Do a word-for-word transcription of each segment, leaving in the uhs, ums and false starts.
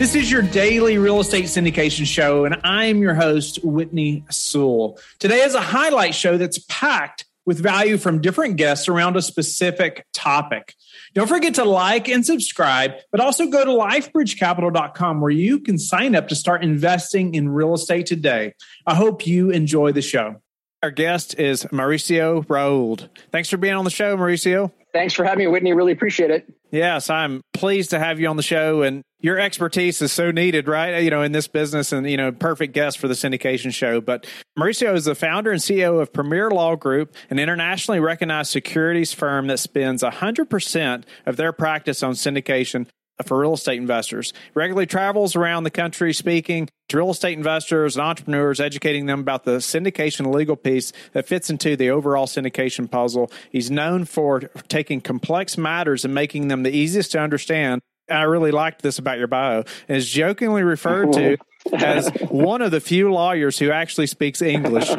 This is your daily real estate syndication show, and I am your host, Whitney Sewell. Today is a highlight show that's packed with value from different guests around a specific topic. Don't forget to like and subscribe, but also go to life bridge capital dot com where you can sign up to start investing in real estate today. I hope you enjoy the show. Our guest is Mauricio Rauld. Thanks for being on the show, Mauricio. Thanks for having me, Whitney. Really appreciate it. Yes, I'm pleased to have you on the show. And your expertise is so needed, right? You know, in this business and, you know, perfect guest for the syndication show. But Mauricio is the founder and C E O of Premier Law Group, an internationally recognized securities firm that spends one hundred percent of their practice on syndication for real estate investors. Regularly travels around the country speaking to real estate investors and entrepreneurs, educating them about the syndication legal piece that fits into the overall syndication puzzle. He's known for taking complex matters and making them the easiest to understand. I really liked this about your bio, and is jokingly referred to as one of the few lawyers who actually speaks English.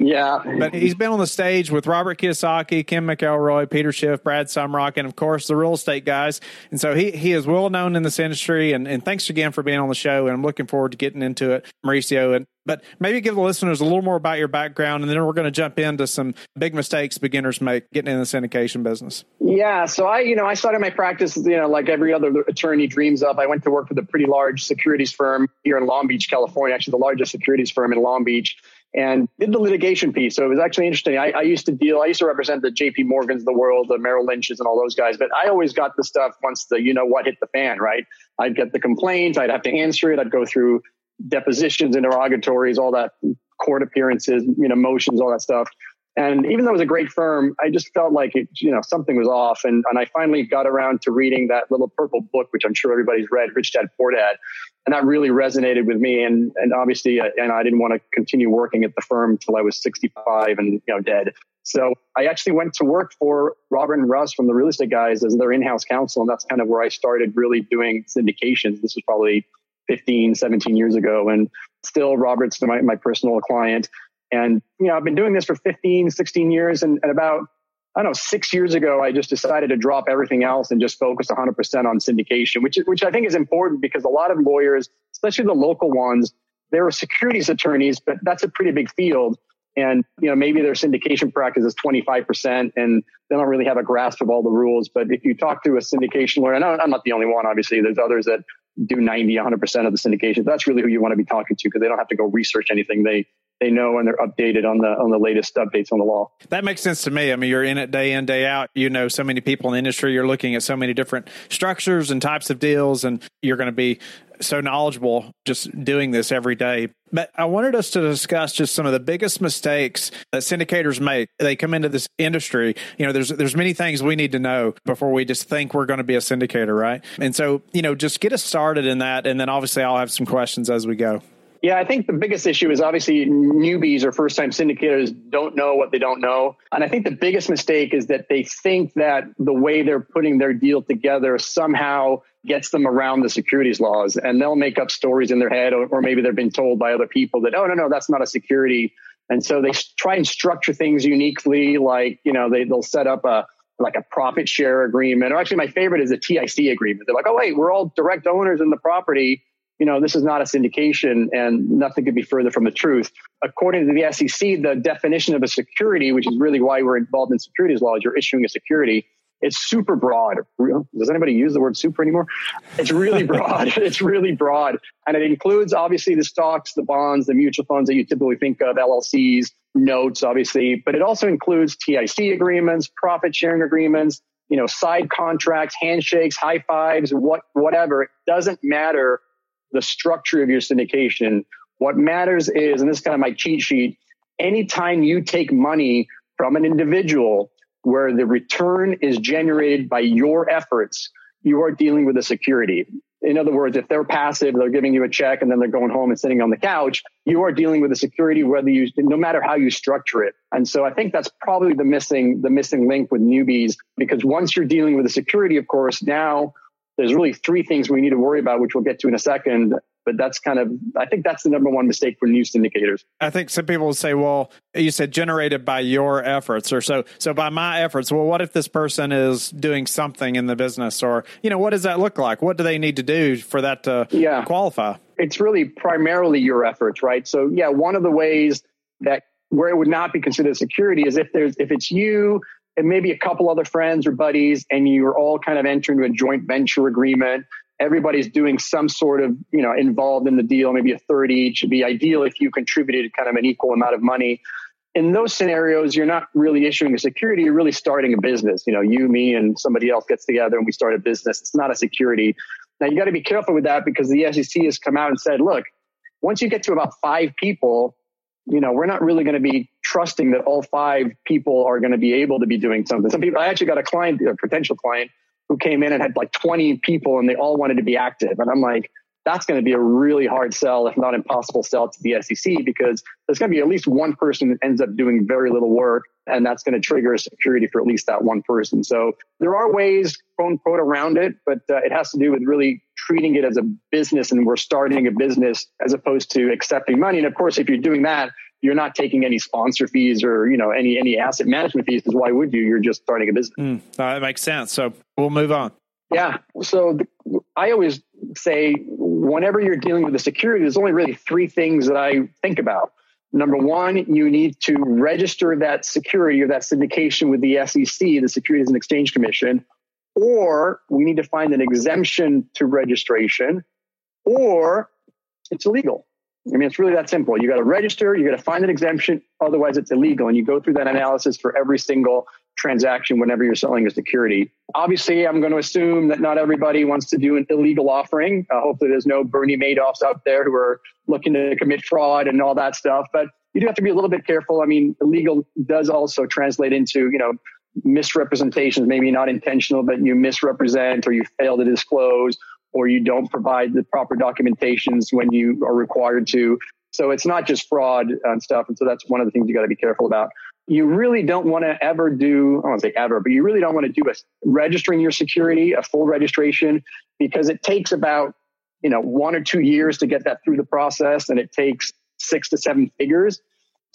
Yeah. But he's been on the stage with Robert Kiyosaki, Ken McElroy, Peter Schiff, Brad Sumrock, and of course the Real Estate Guys. And so he he is well known in this industry, and, and thanks again for being on the show, and I'm looking forward to getting into it, Mauricio. And but maybe give the listeners a little more about your background, and then we're going to jump into some big mistakes beginners make getting in the syndication business. Yeah. So I, you know, I started my practice, you know, like every other attorney dreams of. I went to work with a pretty large securities firm here in Long Beach, California, actually the largest securities firm in Long Beach, and did the litigation piece. So it was actually interesting. I, I used to deal, I used to represent the J P Morgans of the world, the Merrill Lynches and all those guys. But I always got the stuff once the, you know what, hit the fan, right? I'd get the complaints. I'd have to answer it. I'd go through depositions, interrogatories, all that, court appearances, you know, motions, all that stuff. And even though it was a great firm, I just felt like it, you know, something was off. And and I finally got around to reading that little purple book, which I'm sure everybody's read, Rich Dad, Poor Dad. And that really resonated with me. And and obviously, and I didn't want to continue working at the firm till I was sixty-five and, you know, dead. So I actually went to work for Robert and Russ from the Real Estate Guys as their in-house counsel. And that's kind of where I started really doing syndications. This was probably fifteen, seventeen years ago. And still Robert's my, my personal client. And, you know, I've been doing this for fifteen, sixteen years. And, and about, I don't know, six years ago, I just decided to drop everything else and just focus one hundred percent on syndication, which, which I think is important because a lot of lawyers, especially the local ones, they're securities attorneys, but that's a pretty big field. And, you know, maybe their syndication practice is twenty-five percent and they don't really have a grasp of all the rules. But if you talk to a syndication lawyer, and I'm not the only one, obviously, there's others that do ninety, one hundred percent of the syndication. That's really who you want to be talking to because they don't have to go research anything. They they know and they're updated on the on the latest updates on the law. That makes sense to me. I mean, you're in it day in, day out. You know so many people in the industry. You're looking at so many different structures and types of deals, and you're going to be so knowledgeable just doing this every day. But I wanted us to discuss just some of the biggest mistakes that syndicators make. They come into this industry. You know, there's there's many things we need to know before we just think we're going to be a syndicator, right? And so, you know, just get us started in that. And then obviously I'll have some questions as we go. Yeah, I think the biggest issue is obviously newbies or first-time syndicators don't know what they don't know. And I think the biggest mistake is that they think that the way they're putting their deal together somehow gets them around the securities laws. And they'll make up stories in their head, or, or maybe they've been told by other people that, oh, no, no, that's not a security. And so they try and structure things uniquely, like, you know, they, they'll set up a like a profit share agreement. Or actually, my favorite is a T I C agreement. They're like, oh, wait, we're all direct owners in the property. You know, this is not a syndication, and nothing could be further from the truth. According to the S E C, the definition of a security, which is really why we're involved in securities law, is you're issuing a security. It's super broad. Does anybody use the word super anymore? It's really broad. It's really broad. And it includes, obviously, the stocks, the bonds, the mutual funds that you typically think of, L L Cs, notes, obviously. But it also includes T I C agreements, profit sharing agreements, you know, side contracts, handshakes, high fives, what, whatever. It doesn't matter the structure of your syndication. What matters is, and this is kind of my cheat sheet, anytime you take money from an individual where the return is generated by your efforts, you are dealing with a security. In other words, if they're passive, they're giving you a check and then they're going home and sitting on the couch, you are dealing with a security whether you, no matter how you structure it. And so I think that's probably the missing, the missing link with newbies, because once you're dealing with a security, of course, now there's really three things we need to worry about, which we'll get to in a second. But that's kind of, I think that's the number one mistake for new syndicators. I think some people will say, well, you said generated by your efforts, or so, so by my efforts. Well, what if this person is doing something in the business, or, you know, what does that look like? What do they need to do for that to yeah. qualify? It's really primarily your efforts, right? So yeah, one of the ways that where it would not be considered security is if there's, if it's you and maybe a couple other friends or buddies, and you're all kind of entering into a joint venture agreement. Everybody's doing some sort of, you know, involved in the deal, maybe a third each. It'd be ideal if you contributed kind of an equal amount of money. In those scenarios, you're not really issuing a security. You're really starting a business. You know, you, me, and somebody else gets together and we start a business. It's not a security. Now, you got to be careful with that because the S E C has come out and said, look, once you get to about five people, you know, we're not really going to be trusting that all five people are going to be able to be doing something. Some people, I actually got a client, a potential client, who came in and had like twenty people and they all wanted to be active. And I'm like, that's going to be a really hard sell, if not impossible sell to the S E C, because there's going to be at least one person that ends up doing very little work. And that's going to trigger a security for at least that one person. So there are ways, quote unquote, around it, but uh, it has to do with really treating it as a business, and we're starting a business as opposed to accepting money. And of course, if you're doing that, you're not taking any sponsor fees or, you know, any any asset management fees, because why would you? You're just starting a business. Mm, that makes sense. So we'll move on. Yeah. So the, I always say, whenever you're dealing with a security, there's only really three things that I think about. Number one, you need to register that security or that syndication with the S E C, the Securities and Exchange Commission, or we need to find an exemption to registration, or it's illegal. I mean, it's really that simple. You got to register, you got to find an exemption, otherwise it's illegal. And you go through that analysis for every single transaction whenever you're selling a security. Obviously, I'm going to assume that not everybody wants to do an illegal offering. Uh, hopefully there's no Bernie Madoffs out there who are looking to commit fraud and all that stuff. But you do have to be a little bit careful. I mean, illegal does also translate into, you know, misrepresentations, maybe not intentional, but you misrepresent or you fail to disclose, or you don't provide the proper documentations when you are required to. So it's not just fraud and stuff. And so that's one of the things you got to be careful about. You really don't want to ever do, I don't want to say ever, but you really don't want to do a registering your security, a full registration, because it takes about, you know, one or two years to get that through the process. And it takes six to seven figures.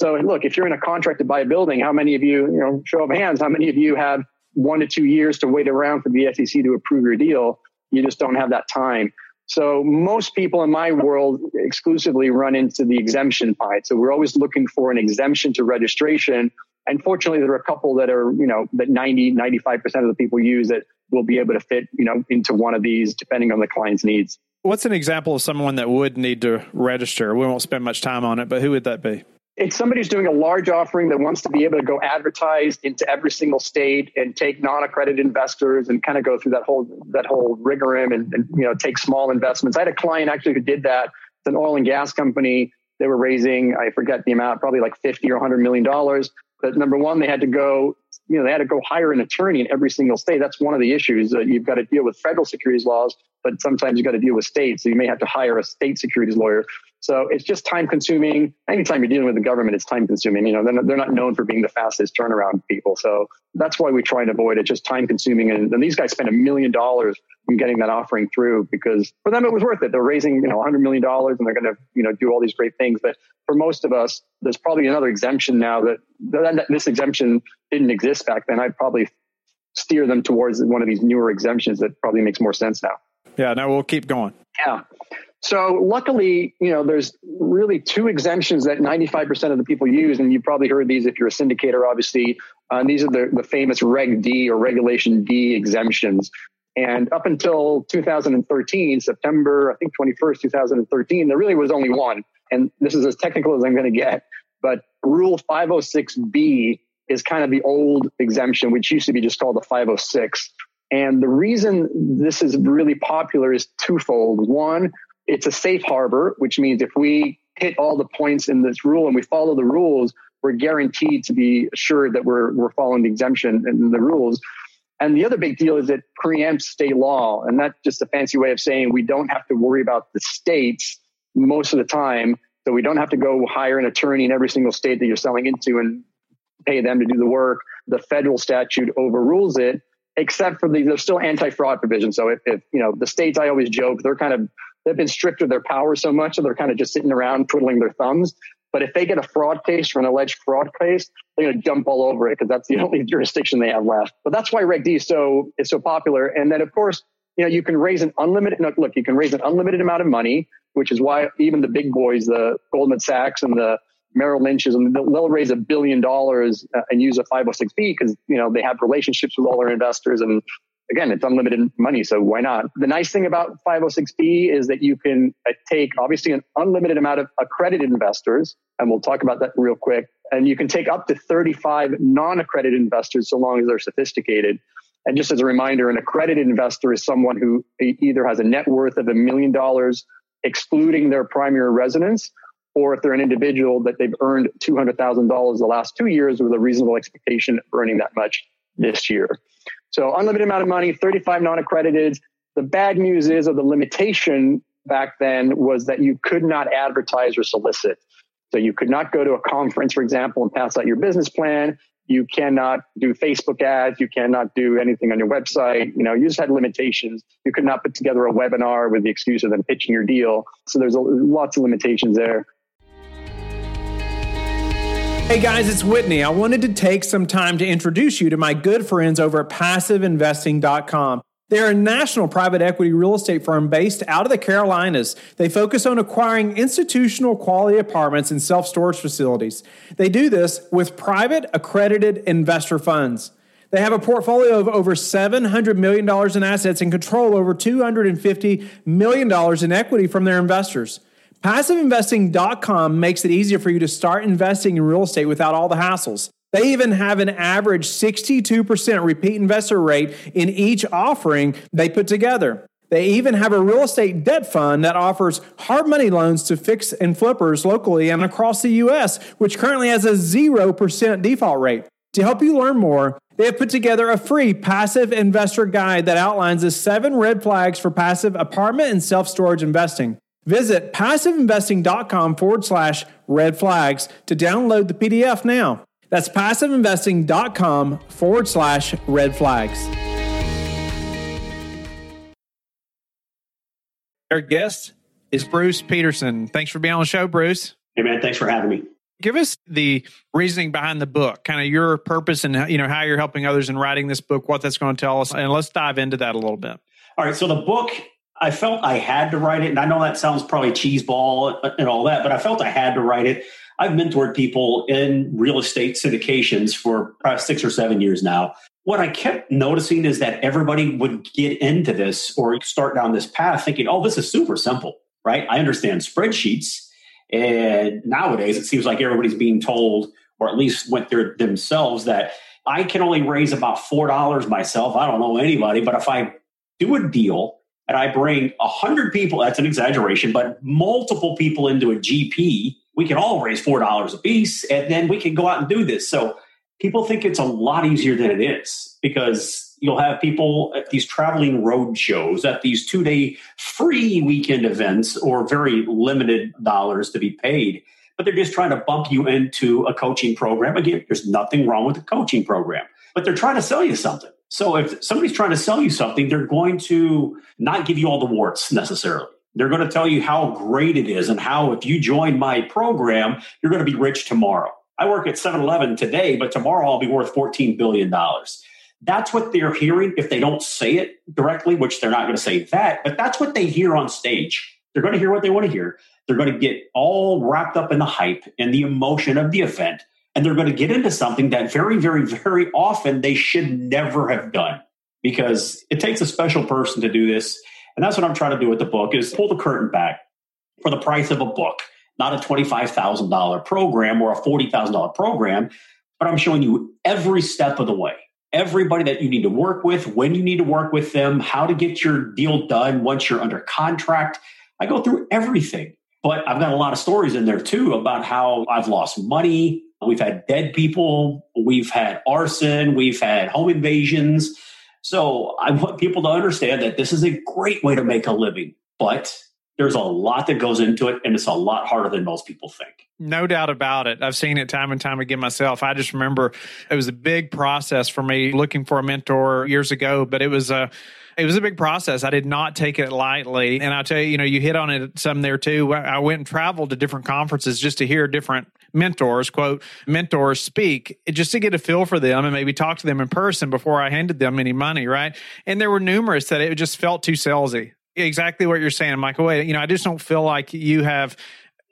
So look, if you're in a contract to buy a building, how many of you, you know, show of hands, how many of you have one to two years to wait around for the S E C to approve your deal? You just don't have that time. So most people in my world exclusively run into the exemption side. So we're always looking for an exemption to registration. And fortunately, there are a couple that are, you know, that ninety, ninety-five percent of the people use that will be able to fit, you know, into one of these, depending on the client's needs. What's an example of someone that would need to register? We won't spend much time on it, but who would that be? It's somebody who's doing a large offering that wants to be able to go advertise into every single state and take non-accredited investors and kind of go through that whole that whole rigorum and, and you know take small investments. I had a client actually who did that. It's an oil and gas company. They were raising, I forget the amount, probably like fifty or a hundred million dollars. But number one, they had to go, you know, they had to go hire an attorney in every single state. That's one of the issues. Uh, you've got to deal with federal securities laws, but sometimes you've got to deal with states. So you may have to hire a state securities lawyer. So it's just time consuming. Anytime you're dealing with the government, it's time consuming. You know, they're not, they're not known for being the fastest turnaround people. So that's why we try and avoid it, just time consuming. And, and these guys spent a million dollars in getting that offering through because for them, it was worth it. They're raising, you know, a hundred million dollars and they're going to, you know, do all these great things. But for most of us, there's probably another exemption now that, that this exemption didn't exist back then. I'd probably steer them towards one of these newer exemptions that probably makes more sense now. Yeah, no, we'll keep going. Yeah. So luckily, you know, there's really two exemptions that ninety-five percent of the people use. And you probably heard these if you're a syndicator, obviously. Uh, these are the, the famous Reg D or Regulation D exemptions. And up until two thousand thirteen, September, I think twenty-first, two thousand thirteen, there really was only one. And this is as technical as I'm going to get. But Rule five oh six B is kind of the old exemption, which used to be just called the five oh six. And the reason this is really popular is twofold. One, it's a safe harbor, which means if we hit all the points in this rule and we follow the rules, we're guaranteed to be assured that we're we're following the exemption and the rules. And the other big deal is it preempts state law. And that's just a fancy way of saying we don't have to worry about the states most of the time. So we don't have to go hire an attorney in every single state that you're selling into and pay them to do the work. The federal statute overrules it, except for the, there's still anti-fraud provisions. So if, if, you know, the states, I always joke, they're kind of they've been stripped of their power so much that they're kind of just sitting around twiddling their thumbs. But if they get a fraud case or an alleged fraud case, they're going to jump all over it because that's the only jurisdiction they have left. But that's why Reg D is so, is so popular. And then, of course, you know, you can raise an unlimited, no, look, you can raise an unlimited amount of money, which is why even the big boys, the Goldman Sachs and the Merrill Lynch's, and they'll raise a billion dollars and use a five oh six B because, you know, they have relationships with all their investors. And again, it's unlimited money, so why not? The nice thing about five oh six B is that you can take, obviously, an unlimited amount of accredited investors, and we'll talk about that real quick, and you can take up to thirty-five non-accredited investors so long as they're sophisticated. And just as a reminder, an accredited investor is someone who either has a net worth of a million dollars, excluding their primary residence, or if they're an individual, that they've earned two hundred thousand dollars the last two years with a reasonable expectation of earning that much this year. So unlimited amount of money, thirty-five non-accredited. The bad news is, or the limitation back then, was that you could not advertise or solicit. So you could not go to a conference, for example, and pass out your business plan. You cannot do Facebook ads. You cannot do anything on your website. You know, you just had limitations. You could not put together a webinar with the excuse of them pitching your deal. So there's a, lots of limitations there. Hey guys, it's Whitney. I wanted to take some time to introduce you to my good friends over at Passive Investing dot com. They're a national private equity real estate firm based out of the Carolinas. They focus on acquiring institutional quality apartments and self-storage facilities. They do this with private accredited investor funds. They have a portfolio of over seven hundred million dollars in assets and control over two hundred fifty million dollars in equity from their investors. Passive Investing dot com makes it easier for you to start investing in real estate without all the hassles. They even have an average sixty-two percent repeat investor rate in each offering they put together. They even have a real estate debt fund that offers hard money loans to fix and flippers locally and across the U S, which currently has a zero percent default rate. To help you learn more, they have put together a free passive investor guide that outlines the seven red flags for passive apartment and self-storage investing. Visit PassiveInvesting.com forward slash red flags to download the P D F now. That's PassiveInvesting.com forward slash red flags. Our guest is Bruce Peterson. Thanks for being on the show, Bruce. Hey, man. Thanks for having me. Give us the reasoning behind the book, kind of your purpose and, you know, how you're helping others in writing this book, what that's going to tell us. And let's dive into that a little bit. All right. So the book, I felt I had to write it. And I know that sounds probably cheeseball and all that, but I felt I had to write it. I've mentored people in real estate syndications for probably six or seven years now. What I kept noticing is that everybody would get into this or start down this path thinking, oh, this is super simple, right? I understand spreadsheets. And nowadays, it seems like everybody's being told, or at least went through themselves, that I can only raise about four dollars myself. I don't know anybody, but if I do a deal and I bring one hundred people, that's an exaggeration, but multiple people into a G P, we can all raise four dollars a piece, and then we can go out and do this. So people think it's a lot easier than it is, because you'll have people at these traveling road shows, at these two-day free weekend events, or very limited dollars to be paid. But they're just trying to bump you into a coaching program. Again, there's nothing wrong with the coaching program, but they're trying to sell you something. So if somebody's trying to sell you something, they're going to not give you all the warts necessarily. They're going to tell you how great it is and how if you join my program, you're going to be rich tomorrow. I work at seven eleven today, but tomorrow I'll be worth fourteen billion dollars. That's what they're hearing if they don't say it directly, which they're not going to say that, but that's what they hear on stage. They're going to hear what they want to hear. They're going to get all wrapped up in the hype and the emotion of the event, and they're going to get into something that very, very, very often they should never have done, because it takes a special person to do this. And that's what I'm trying to do with the book, is pull the curtain back for the price of a book, not a twenty-five thousand dollars program or a forty thousand dollars program, but I'm showing you every step of the way, everybody that you need to work with, when you need to work with them, how to get your deal done once you're under contract. I go through everything, but I've got a lot of stories in there too about how I've lost money. We've had dead people. We've had arson. We've had home invasions. So I want people to understand that this is a great way to make a living, but there's a lot that goes into it, and it's a lot harder than most people think. No doubt about it. I've seen it time and time again myself. I just remember it was a big process for me looking for a mentor years ago, but it was a it was a big process. I did not take it lightly. And I'll tell you, you know, you hit on it some there too. I went and traveled to different conferences just to hear different mentors, quote, mentors speak, just to get a feel for them and maybe talk to them in person before I handed them any money, right? And there were numerous that it just felt too salesy. Exactly what you're saying, Michael. Wait, you know, I just don't feel like you have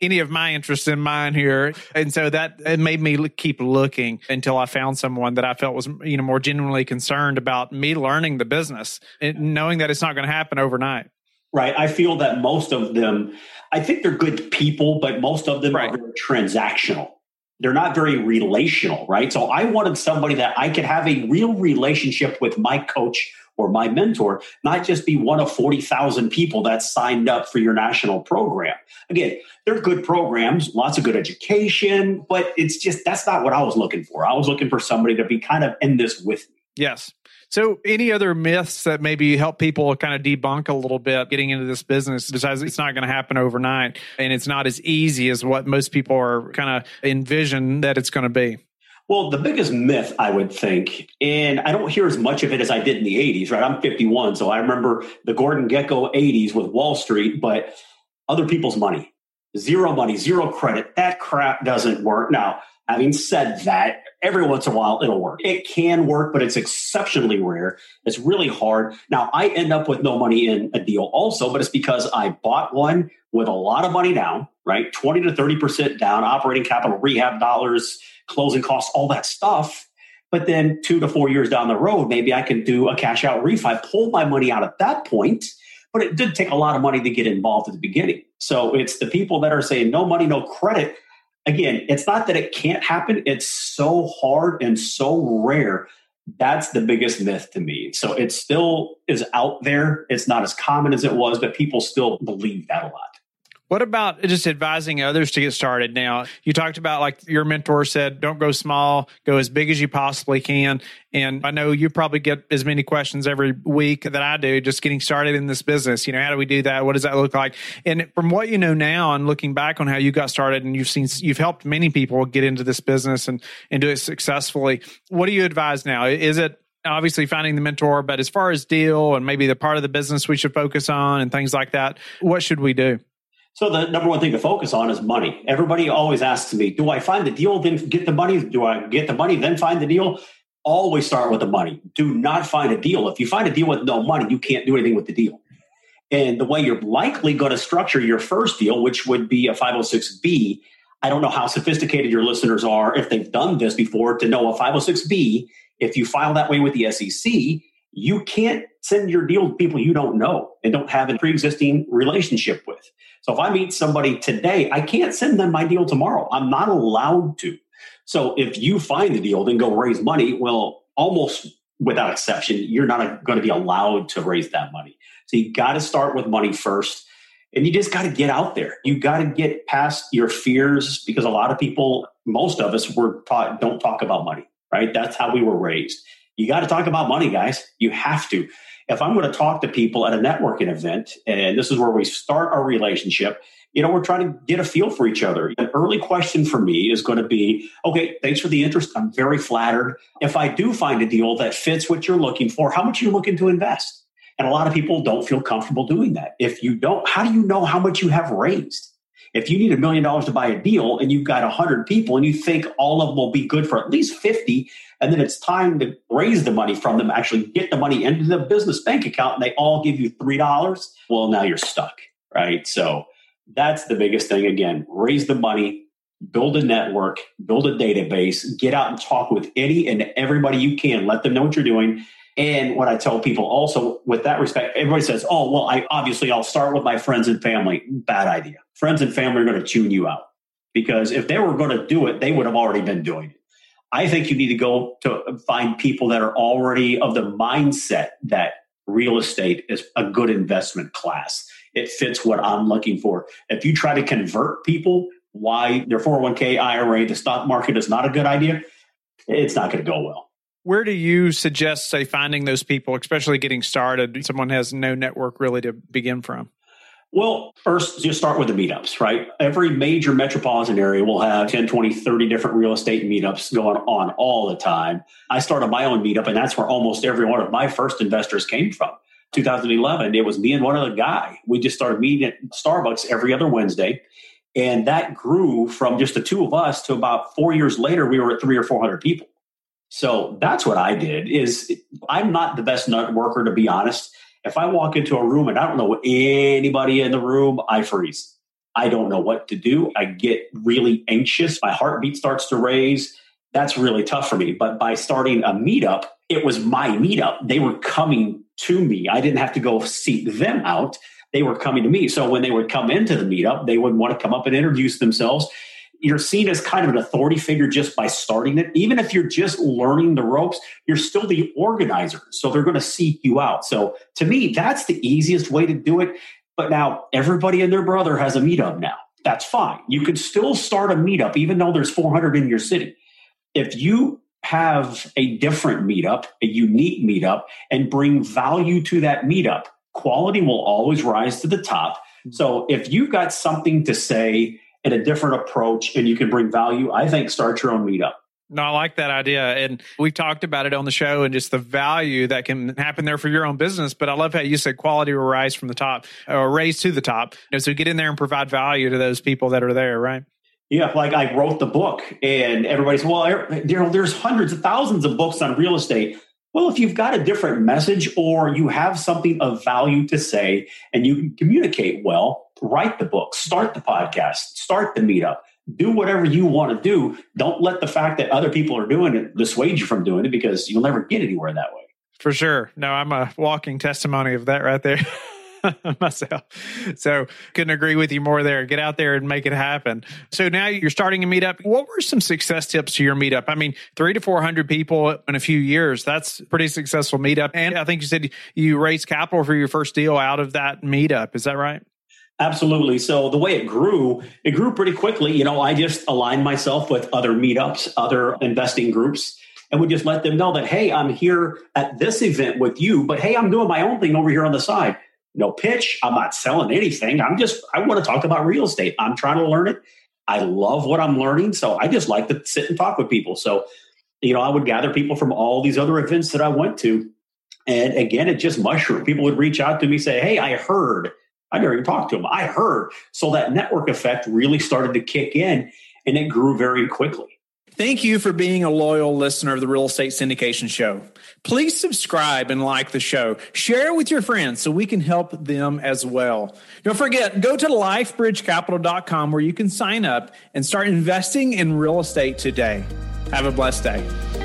any of my interests in mind here. And so that it made me keep looking until I found someone that I felt was, you know, more genuinely concerned about me learning the business and knowing that it's not going to happen overnight. Right. I feel that most of them, I think they're good people, but most of them right. are transactional. They're not very relational, right? So I wanted somebody that I could have a real relationship with, my coach or my mentor, not just be one of forty thousand people that signed up for your national program. Again, they're good programs, lots of good education, but it's just, that's not what I was looking for. I was looking for somebody to be kind of in this with me. Yes. So any other myths that maybe help people kind of debunk a little bit getting into this business, besides it's not going to happen overnight and it's not as easy as what most people are kind of envision that it's going to be? Well, the biggest myth, I would think, and I don't hear as much of it as I did in the eighties, right? I'm fifty-one, so I remember the Gordon Gekko eighties with Wall Street, but other people's money, zero money, zero credit, that crap doesn't work. Now, having said that, every once in a while, it'll work. It can work, but it's exceptionally rare. It's really hard. Now, I end up with no money in a deal also, but it's because I bought one with a lot of money down, right? twenty to thirty percent down, operating capital, rehab dollars, closing costs, all that stuff. But then two to four years down the road, maybe I can do a cash out refi, pull my money out at that point. But it did take a lot of money to get involved at the beginning. So it's the people that are saying no money, no credit. Again, it's not that it can't happen. It's so hard and so rare. That's the biggest myth to me. So it still is out there. It's not as common as it was, but people still believe that a lot. What about just advising others to get started now? You talked about, like your mentor said, don't go small, go as big as you possibly can. And I know you probably get as many questions every week that I do, just getting started in this business. You know, how do we do that? What does that look like? And from what you know now and looking back on how you got started and you've seen, you've helped many people get into this business and, and do it successfully. What do you advise now? Is it obviously finding the mentor, but as far as deal and maybe the part of the business we should focus on and things like that, what should we do? So the number one thing to focus on is money. Everybody always asks me, do I find the deal, then get the money? Do I get the money, then find the deal? Always start with the money. Do not find a deal. If you find a deal with no money, you can't do anything with the deal. And the way you're likely going to structure your first deal, which would be a five oh six B, I don't know how sophisticated your listeners are, if they've done this before, to know a five oh six B, if you file that way with the S E C, you can't send your deal to people you don't know and don't have a pre-existing relationship with. So if I meet somebody today, I can't send them my deal tomorrow. I'm not allowed to. So if you find the deal, then go raise money. Well, almost without exception, you're not going to be allowed to raise that money. So you got to start with money first. And you just got to get out there. You got to get past your fears, because a lot of people, most of us, were taught don't talk about money, right? That's how we were raised. You got to talk about money, guys. You have to. If I'm going to talk to people at a networking event, and this is where we start our relationship, you know, we're trying to get a feel for each other. An early question for me is going to be, okay, thanks for the interest. I'm very flattered. If I do find a deal that fits what you're looking for, how much are you looking to invest? And a lot of people don't feel comfortable doing that. If you don't, how do you know how much you have raised? If you need a million dollars to buy a deal and you've got one hundred people and you think all of them will be good for at least fifty, and then it's time to raise the money from them, actually get the money into the business bank account, and they all give you three dollars, well, now you're stuck, right? So that's the biggest thing. Again, raise the money, build a network, build a database, get out and talk with any and everybody you can. Let them know what you're doing. And what I tell people also with that respect, everybody says, oh, well, I obviously I'll start with my friends and family. Bad idea. Friends and family are going to tune you out, because if they were going to do it, they would have already been doing it. I think you need to go to find people that are already of the mindset that real estate is a good investment class. It fits what I'm looking for. If you try to convert people, why their four oh one k, I R A, the stock market is not a good idea, it's not going to go well. Where do you suggest, say, finding those people, especially getting started? Someone has no network really to begin from. Well, first, just start with the meetups, right? Every major metropolitan area will have ten, twenty, thirty different real estate meetups going on all the time. I started my own meetup, and that's where almost every one of my first investors came from. two thousand eleven, it was me and one other guy. We just started meeting at Starbucks every other Wednesday. And that grew from just the two of us to about four years later, we were at three or four hundred people. So that's what I did. Is I'm not the best networker, to be honest. If I walk into a room and I don't know anybody in the room, I freeze. I don't know what to do. I get really anxious. My heartbeat starts to raise. That's really tough for me. But by starting a meetup, it was my meetup. They were coming to me. I didn't have to go seek them out. They were coming to me. So when they would come into the meetup, they would want to come up and introduce themselves. You're seen as kind of an authority figure just by starting it. Even if you're just learning the ropes, you're still the organizer. So they're going to seek you out. So to me, that's the easiest way to do it. But now everybody and their brother has a meetup now. That's fine. You can still start a meetup, even though there's four hundred in your city. If you have a different meetup, a unique meetup, and bring value to that meetup, quality will always rise to the top. So if you've got something to say and a different approach and you can bring value, I think start your own meetup. No, I like that idea. And we've talked about it on the show and just the value that can happen there for your own business. But I love how you said quality will rise from the top or raise to the top. You know, so get in there and provide value to those people that are there, right? Yeah, like I wrote the book and everybody's, well, you know, there's hundreds of thousands of books on real estate. Well, if you've got a different message or you have something of value to say and you can communicate well, write the book, start the podcast, start the meetup, do whatever you want to do. Don't let the fact that other people are doing it dissuade you from doing it because you'll never get anywhere that way. For sure. No, I'm a walking testimony of that right there. myself. So couldn't agree with you more there. Get out there and make it happen. So now you're starting a meetup. What were some success tips to your meetup? I mean, three to four hundred people in a few years, that's a pretty successful meetup. And I think you said you raised capital for your first deal out of that meetup. Is that right? Absolutely. So the way it grew, it grew pretty quickly. You know, I just aligned myself with other meetups, other investing groups. And we just let them know that, hey, I'm here at this event with you, but hey, I'm doing my own thing over here on the side. No pitch. I'm not selling anything. I'm just, I want to talk about real estate. I'm trying to learn it. I love what I'm learning. So I just like to sit and talk with people. So, you know, I would gather people from all these other events that I went to. And again, it just mushroomed. People would reach out to me, say, hey, I heard. I never even talked to them. I heard. So that network effect really started to kick in and it grew very quickly. Thank you for being a loyal listener of the Real Estate Syndication Show. Please subscribe and like the show. Share it with your friends so we can help them as well. Don't forget, go to life bridge capital dot com where you can sign up and start investing in real estate today. Have a blessed day.